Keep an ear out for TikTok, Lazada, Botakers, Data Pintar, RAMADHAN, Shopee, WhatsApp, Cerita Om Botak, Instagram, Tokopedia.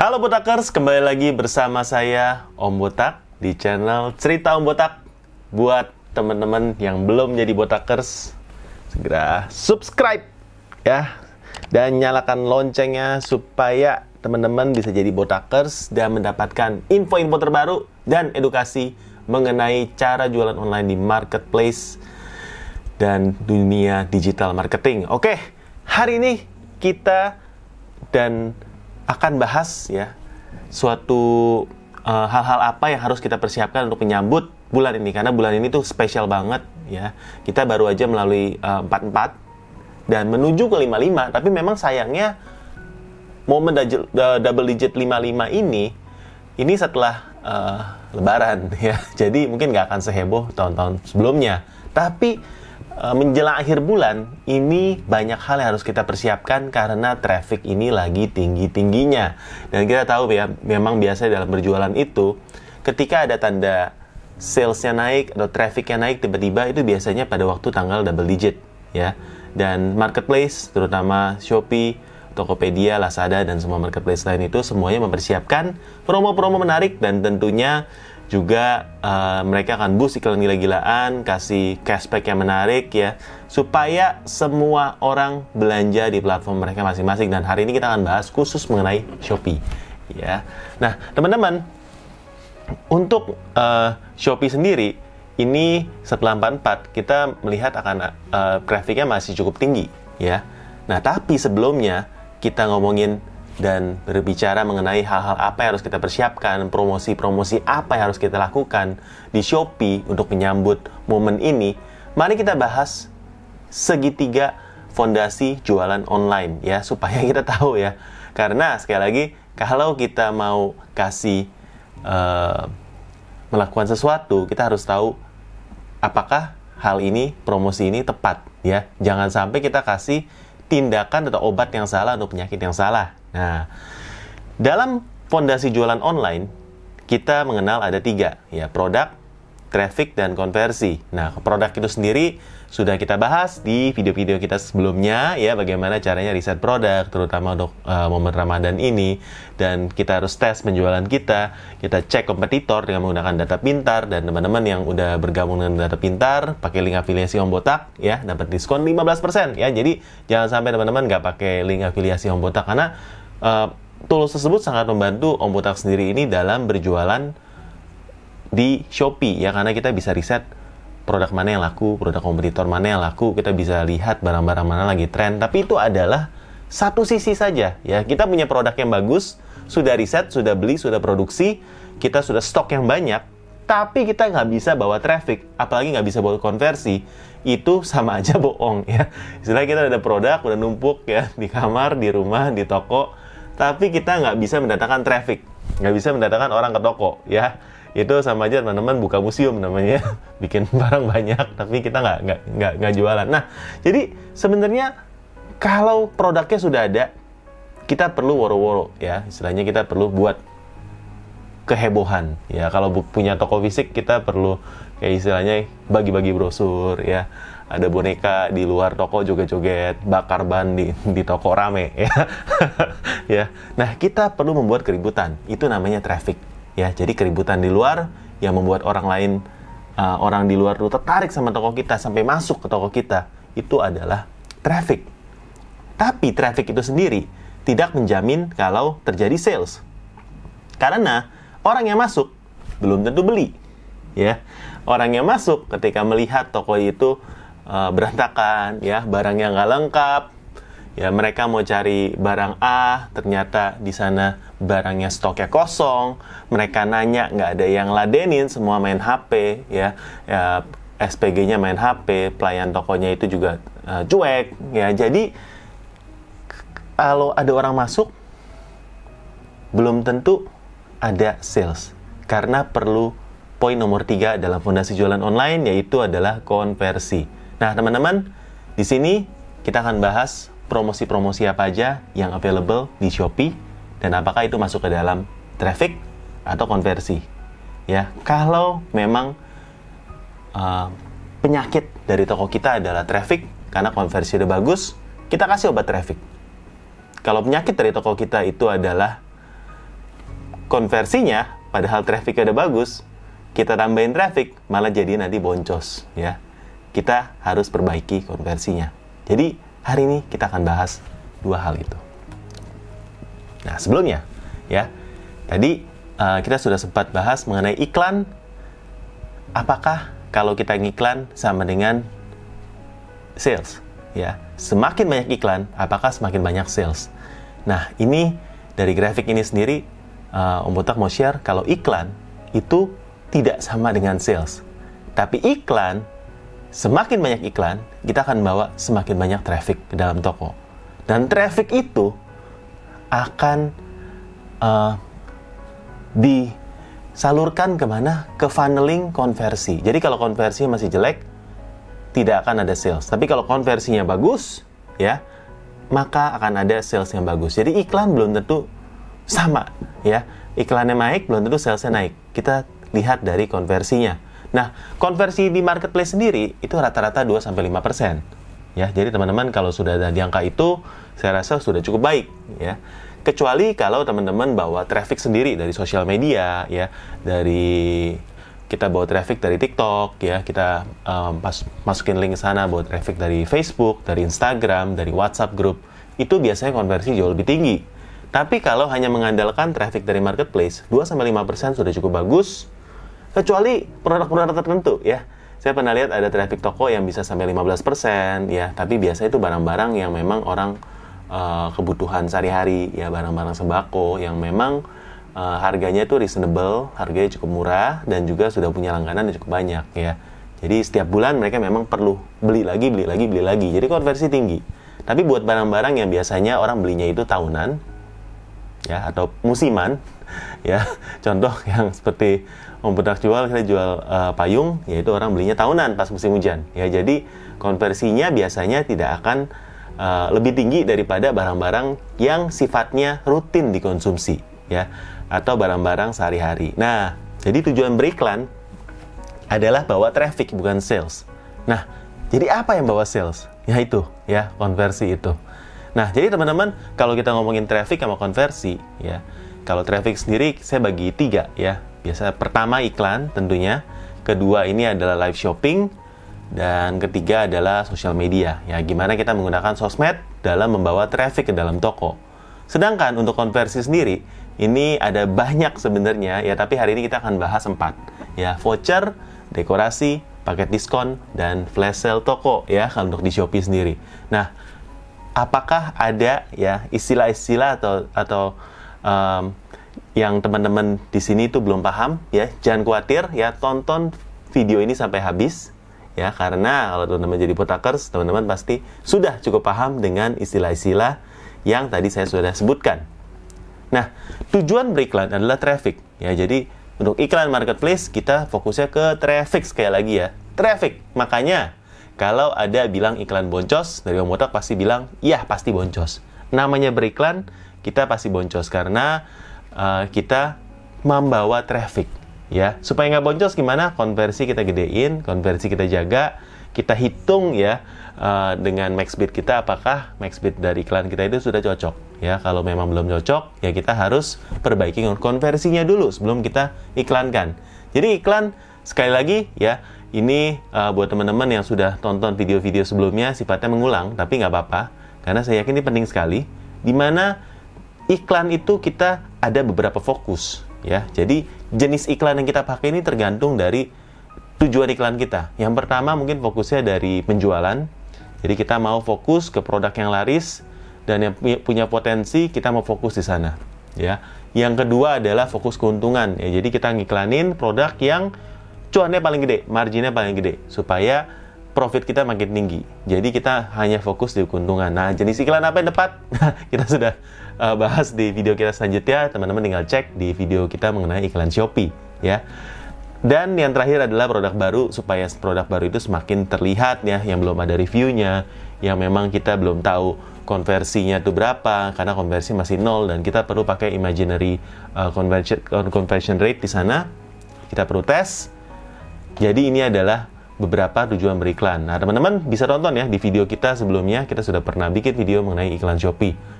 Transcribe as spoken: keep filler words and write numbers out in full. Halo Botakers, kembali lagi bersama saya Om Botak di channel Cerita Om Botak. Buat teman-teman yang belum jadi Botakers, segera subscribe ya, dan nyalakan loncengnya supaya teman-teman bisa jadi Botakers dan mendapatkan info-info terbaru dan edukasi mengenai cara jualan online di marketplace dan dunia digital marketing. Oke, hari ini kita dan akan bahas ya suatu uh, hal-hal apa yang harus kita persiapkan untuk menyambut bulan ini, karena bulan ini tuh spesial banget ya. Kita baru aja melalui uh, empat puluh empat dan menuju ke lima puluh lima, tapi memang sayangnya momen double digit lima puluh lima ini ini setelah uh, lebaran ya, jadi mungkin nggak akan seheboh tahun-tahun sebelumnya. Tapi uh, menjelang akhir bulan ini banyak hal yang harus kita persiapkan karena traffic ini lagi tinggi-tingginya, dan kita tahu ya memang biasanya dalam berjualan itu ketika ada tanda salesnya naik atau trafficnya naik tiba-tiba, itu biasanya pada waktu tanggal double digit ya. Dan marketplace terutama Shopee, Tokopedia, Lazada, dan semua marketplace lain itu semuanya mempersiapkan promo-promo menarik, dan tentunya juga uh, mereka akan boost iklan gila-gilaan, kasih cashback yang menarik ya, supaya semua orang belanja di platform mereka masing-masing. Dan hari ini kita akan bahas khusus mengenai Shopee ya. Nah teman-teman, untuk uh, Shopee sendiri ini setelah empat puluh empat kita melihat akan uh, grafiknya masih cukup tinggi ya. Nah tapi sebelumnya kita ngomongin dan berbicara mengenai hal-hal apa yang harus kita persiapkan, promosi-promosi apa yang harus kita lakukan di Shopee untuk menyambut momen ini. Mari kita bahas segitiga fondasi jualan online ya, supaya kita tahu ya. Karena sekali lagi, kalau kita mau kasih uh, melakukan sesuatu, kita harus tahu apakah hal ini, promosi ini tepat ya. Jangan sampai kita kasih tindakan atau obat yang salah untuk penyakit yang salah. Nah, dalam fondasi jualan online kita mengenal ada tiga ya, produk, traffic, dan konversi. Nah, produk itu sendiri sudah kita bahas di video-video kita sebelumnya ya, bagaimana caranya riset produk terutama untuk uh, momen Ramadhan ini, dan kita harus tes penjualan kita, kita cek kompetitor dengan menggunakan Data Pintar. Dan teman-teman yang udah bergabung dengan Data Pintar pakai link afiliasi Om Botak ya, dapat diskon lima belas persen ya. Jadi jangan sampai teman-teman nggak pakai link afiliasi Om Botak, karena uh, tools tersebut sangat membantu Om Botak sendiri ini dalam berjualan di Shopee ya, karena kita bisa riset produk mana yang laku, produk kompetitor mana yang laku, kita bisa lihat barang-barang mana lagi tren. Tapi itu adalah satu sisi saja ya. Kita punya produk yang bagus, sudah riset, sudah beli, sudah produksi, kita sudah stok yang banyak, tapi kita nggak bisa bawa traffic, apalagi nggak bisa bawa konversi, itu sama aja bohong ya. Setelah kita ada produk, udah numpuk ya, di kamar, di rumah, di toko, tapi kita nggak bisa mendatangkan traffic, nggak bisa mendatangkan orang ke toko ya. Itu sama aja teman-teman buka museum namanya, bikin barang banyak tapi kita nggak nggak nggak nggak jualan. Nah jadi sebenarnya kalau produknya sudah ada, kita perlu woro-woro ya, istilahnya kita perlu buat kehebohan ya. Kalau punya toko fisik kita perlu kayak istilahnya bagi-bagi brosur ya, ada boneka di luar toko joget-joget, bakar ban di, di toko rame ya. Ya, nah kita perlu membuat keributan, itu namanya traffic ya. Jadi keributan di luar yang membuat orang lain, uh, orang di luar itu tertarik sama toko kita sampai masuk ke toko kita, itu adalah traffic. Tapi traffic itu sendiri tidak menjamin kalau terjadi sales, karena orang yang masuk belum tentu beli ya. Orang yang masuk ketika melihat toko itu uh, berantakan ya, barangnya nggak lengkap ya, mereka mau cari barang A, ternyata di sana barangnya stoknya kosong, mereka nanya nggak ada yang ladenin, semua main H P ya, ya S P G-nya main H P, pelayan tokonya itu juga uh, cuek ya. Jadi kalau ada orang masuk belum tentu ada sales, karena perlu poin nomor tiga dalam fondasi jualan online, yaitu adalah konversi. Nah teman-teman, di sini kita akan bahas promosi-promosi apa aja yang available di Shopee, dan apakah itu masuk ke dalam traffic atau konversi ya. Kalau memang uh, penyakit dari toko kita adalah traffic, karena konversi udah bagus, kita kasih obat traffic. Kalau penyakit dari toko kita itu adalah konversinya, padahal trafficnya udah bagus, kita tambahin traffic, malah jadi nanti boncos, ya. Kita harus perbaiki konversinya. Jadi, hari ini kita akan bahas dua hal itu. Nah, sebelumnya, ya, tadi uh, kita sudah sempat bahas mengenai iklan. Apakah kalau kita ngiklan sama dengan sales, ya? Semakin banyak iklan, apakah semakin banyak sales? Nah, ini dari grafik ini sendiri, uh, Om Botak mau share kalau iklan itu tidak sama dengan sales. Tapi iklan, semakin banyak iklan, kita akan bawa semakin banyak traffic ke dalam toko. Dan traffic itu akan uh, disalurkan kemana? Ke funneling konversi. Jadi kalau konversinya masih jelek, tidak akan ada sales. Tapi kalau konversinya bagus, ya, maka akan ada sales yang bagus. Jadi iklan belum tentu sama, ya. Iklannya naik, belum tentu salesnya naik. Kita lihat dari konversinya. Nah, konversi di marketplace sendiri itu rata-rata dua sampai lima persen. Ya, jadi teman-teman kalau sudah ada di angka itu, saya rasa sudah cukup baik, ya. Kecuali kalau teman-teman bawa traffic sendiri dari sosial media, ya, dari kita bawa traffic dari TikTok, ya, kita um, pas, masukin link sana, bawa traffic dari Facebook, dari Instagram, dari WhatsApp group. Itu biasanya konversi jauh lebih tinggi. Tapi kalau hanya mengandalkan traffic dari marketplace, dua sampai lima persen sudah cukup bagus. Kecuali produk-produk tertentu, ya. Saya pernah lihat ada traffic toko yang bisa sampai lima belas persen, ya. Tapi biasanya itu barang-barang yang memang orang uh, kebutuhan sehari-hari, ya, barang-barang sembako yang memang uh, harganya itu reasonable, harganya cukup murah dan juga sudah punya langganan yang cukup banyak, ya. Jadi setiap bulan mereka memang perlu beli lagi, beli lagi, beli lagi. Jadi konversi tinggi. Tapi buat barang-barang yang biasanya orang belinya itu tahunan, ya, atau musiman, ya. Contoh yang seperti Om Botak jual, kita jual uh, payung, yaitu orang belinya tahunan pas musim hujan, ya. Jadi konversinya biasanya tidak akan uh, lebih tinggi daripada barang-barang yang sifatnya rutin dikonsumsi, ya, atau barang-barang sehari-hari. Nah, jadi tujuan beriklan adalah bawa traffic, bukan sales. Nah, jadi apa yang bawa sales? Ya itu, ya, konversi itu. Nah, jadi teman-teman, kalau kita ngomongin traffic sama konversi, ya, kalau traffic sendiri saya bagi tiga, ya. Biasa pertama iklan tentunya, kedua ini adalah live shopping, dan ketiga adalah sosial media, ya, gimana kita menggunakan sosmed dalam membawa traffic ke dalam toko. Sedangkan untuk konversi sendiri, ini ada banyak sebenarnya, ya, tapi hari ini kita akan bahas empat, ya, voucher, dekorasi, paket diskon, dan flash sale toko, ya, kalau untuk di Shopee sendiri. Nah, apakah ada, ya, istilah-istilah atau atau um, yang teman-teman di sini itu belum paham, ya? Jangan khawatir, ya, tonton video ini sampai habis, ya, karena kalau teman-teman jadi Botakers, teman-teman pasti sudah cukup paham dengan istilah-istilah yang tadi saya sudah sebutkan. Nah, tujuan beriklan adalah traffic, ya. Jadi untuk iklan marketplace kita fokusnya ke traffic sekali lagi, ya, traffic. Makanya kalau ada bilang iklan boncos, dari Om Botak pasti bilang, iya pasti boncos. Namanya beriklan, kita pasti boncos karena uh, kita membawa traffic, ya. Supaya nggak boncos gimana? Konversi kita gedein, konversi kita jaga, kita hitung, ya, uh, dengan max bid kita, apakah max bid dari iklan kita itu sudah cocok, ya. Kalau memang belum cocok, ya kita harus perbaiki konversinya dulu sebelum kita iklankan. Jadi iklan, sekali lagi, ya, ini uh, buat teman-teman yang sudah tonton video-video sebelumnya, sifatnya mengulang, tapi nggak apa-apa. Karena saya yakin ini penting sekali. Di mana iklan itu kita ada beberapa fokus, ya. Jadi jenis iklan yang kita pakai ini tergantung dari tujuan iklan kita. Yang pertama mungkin fokusnya dari penjualan. Jadi kita mau fokus ke produk yang laris dan yang punya potensi, kita mau fokus di sana, ya. Yang kedua adalah fokus keuntungan, ya. Jadi kita ngiklanin produk yang cuannya paling gede, marginnya paling gede, supaya profit kita makin tinggi. Jadi kita hanya fokus di keuntungan. Nah, jenis iklan apa yang tepat? Kita sudah uh, bahas di video kita selanjutnya. Teman-teman tinggal cek di video kita mengenai iklan Shopee, ya. Dan yang terakhir adalah produk baru, supaya produk baru itu semakin terlihat, ya, yang belum ada reviewnya, yang memang kita belum tahu konversinya itu berapa, karena konversi masih nol dan kita perlu pakai imaginary uh, conversion, conversion rate di sana. Kita perlu tes. Jadi ini adalah beberapa tujuan beriklan. Nah, teman-teman bisa tonton, ya, di video kita sebelumnya, kita sudah pernah bikin video mengenai iklan Shopee.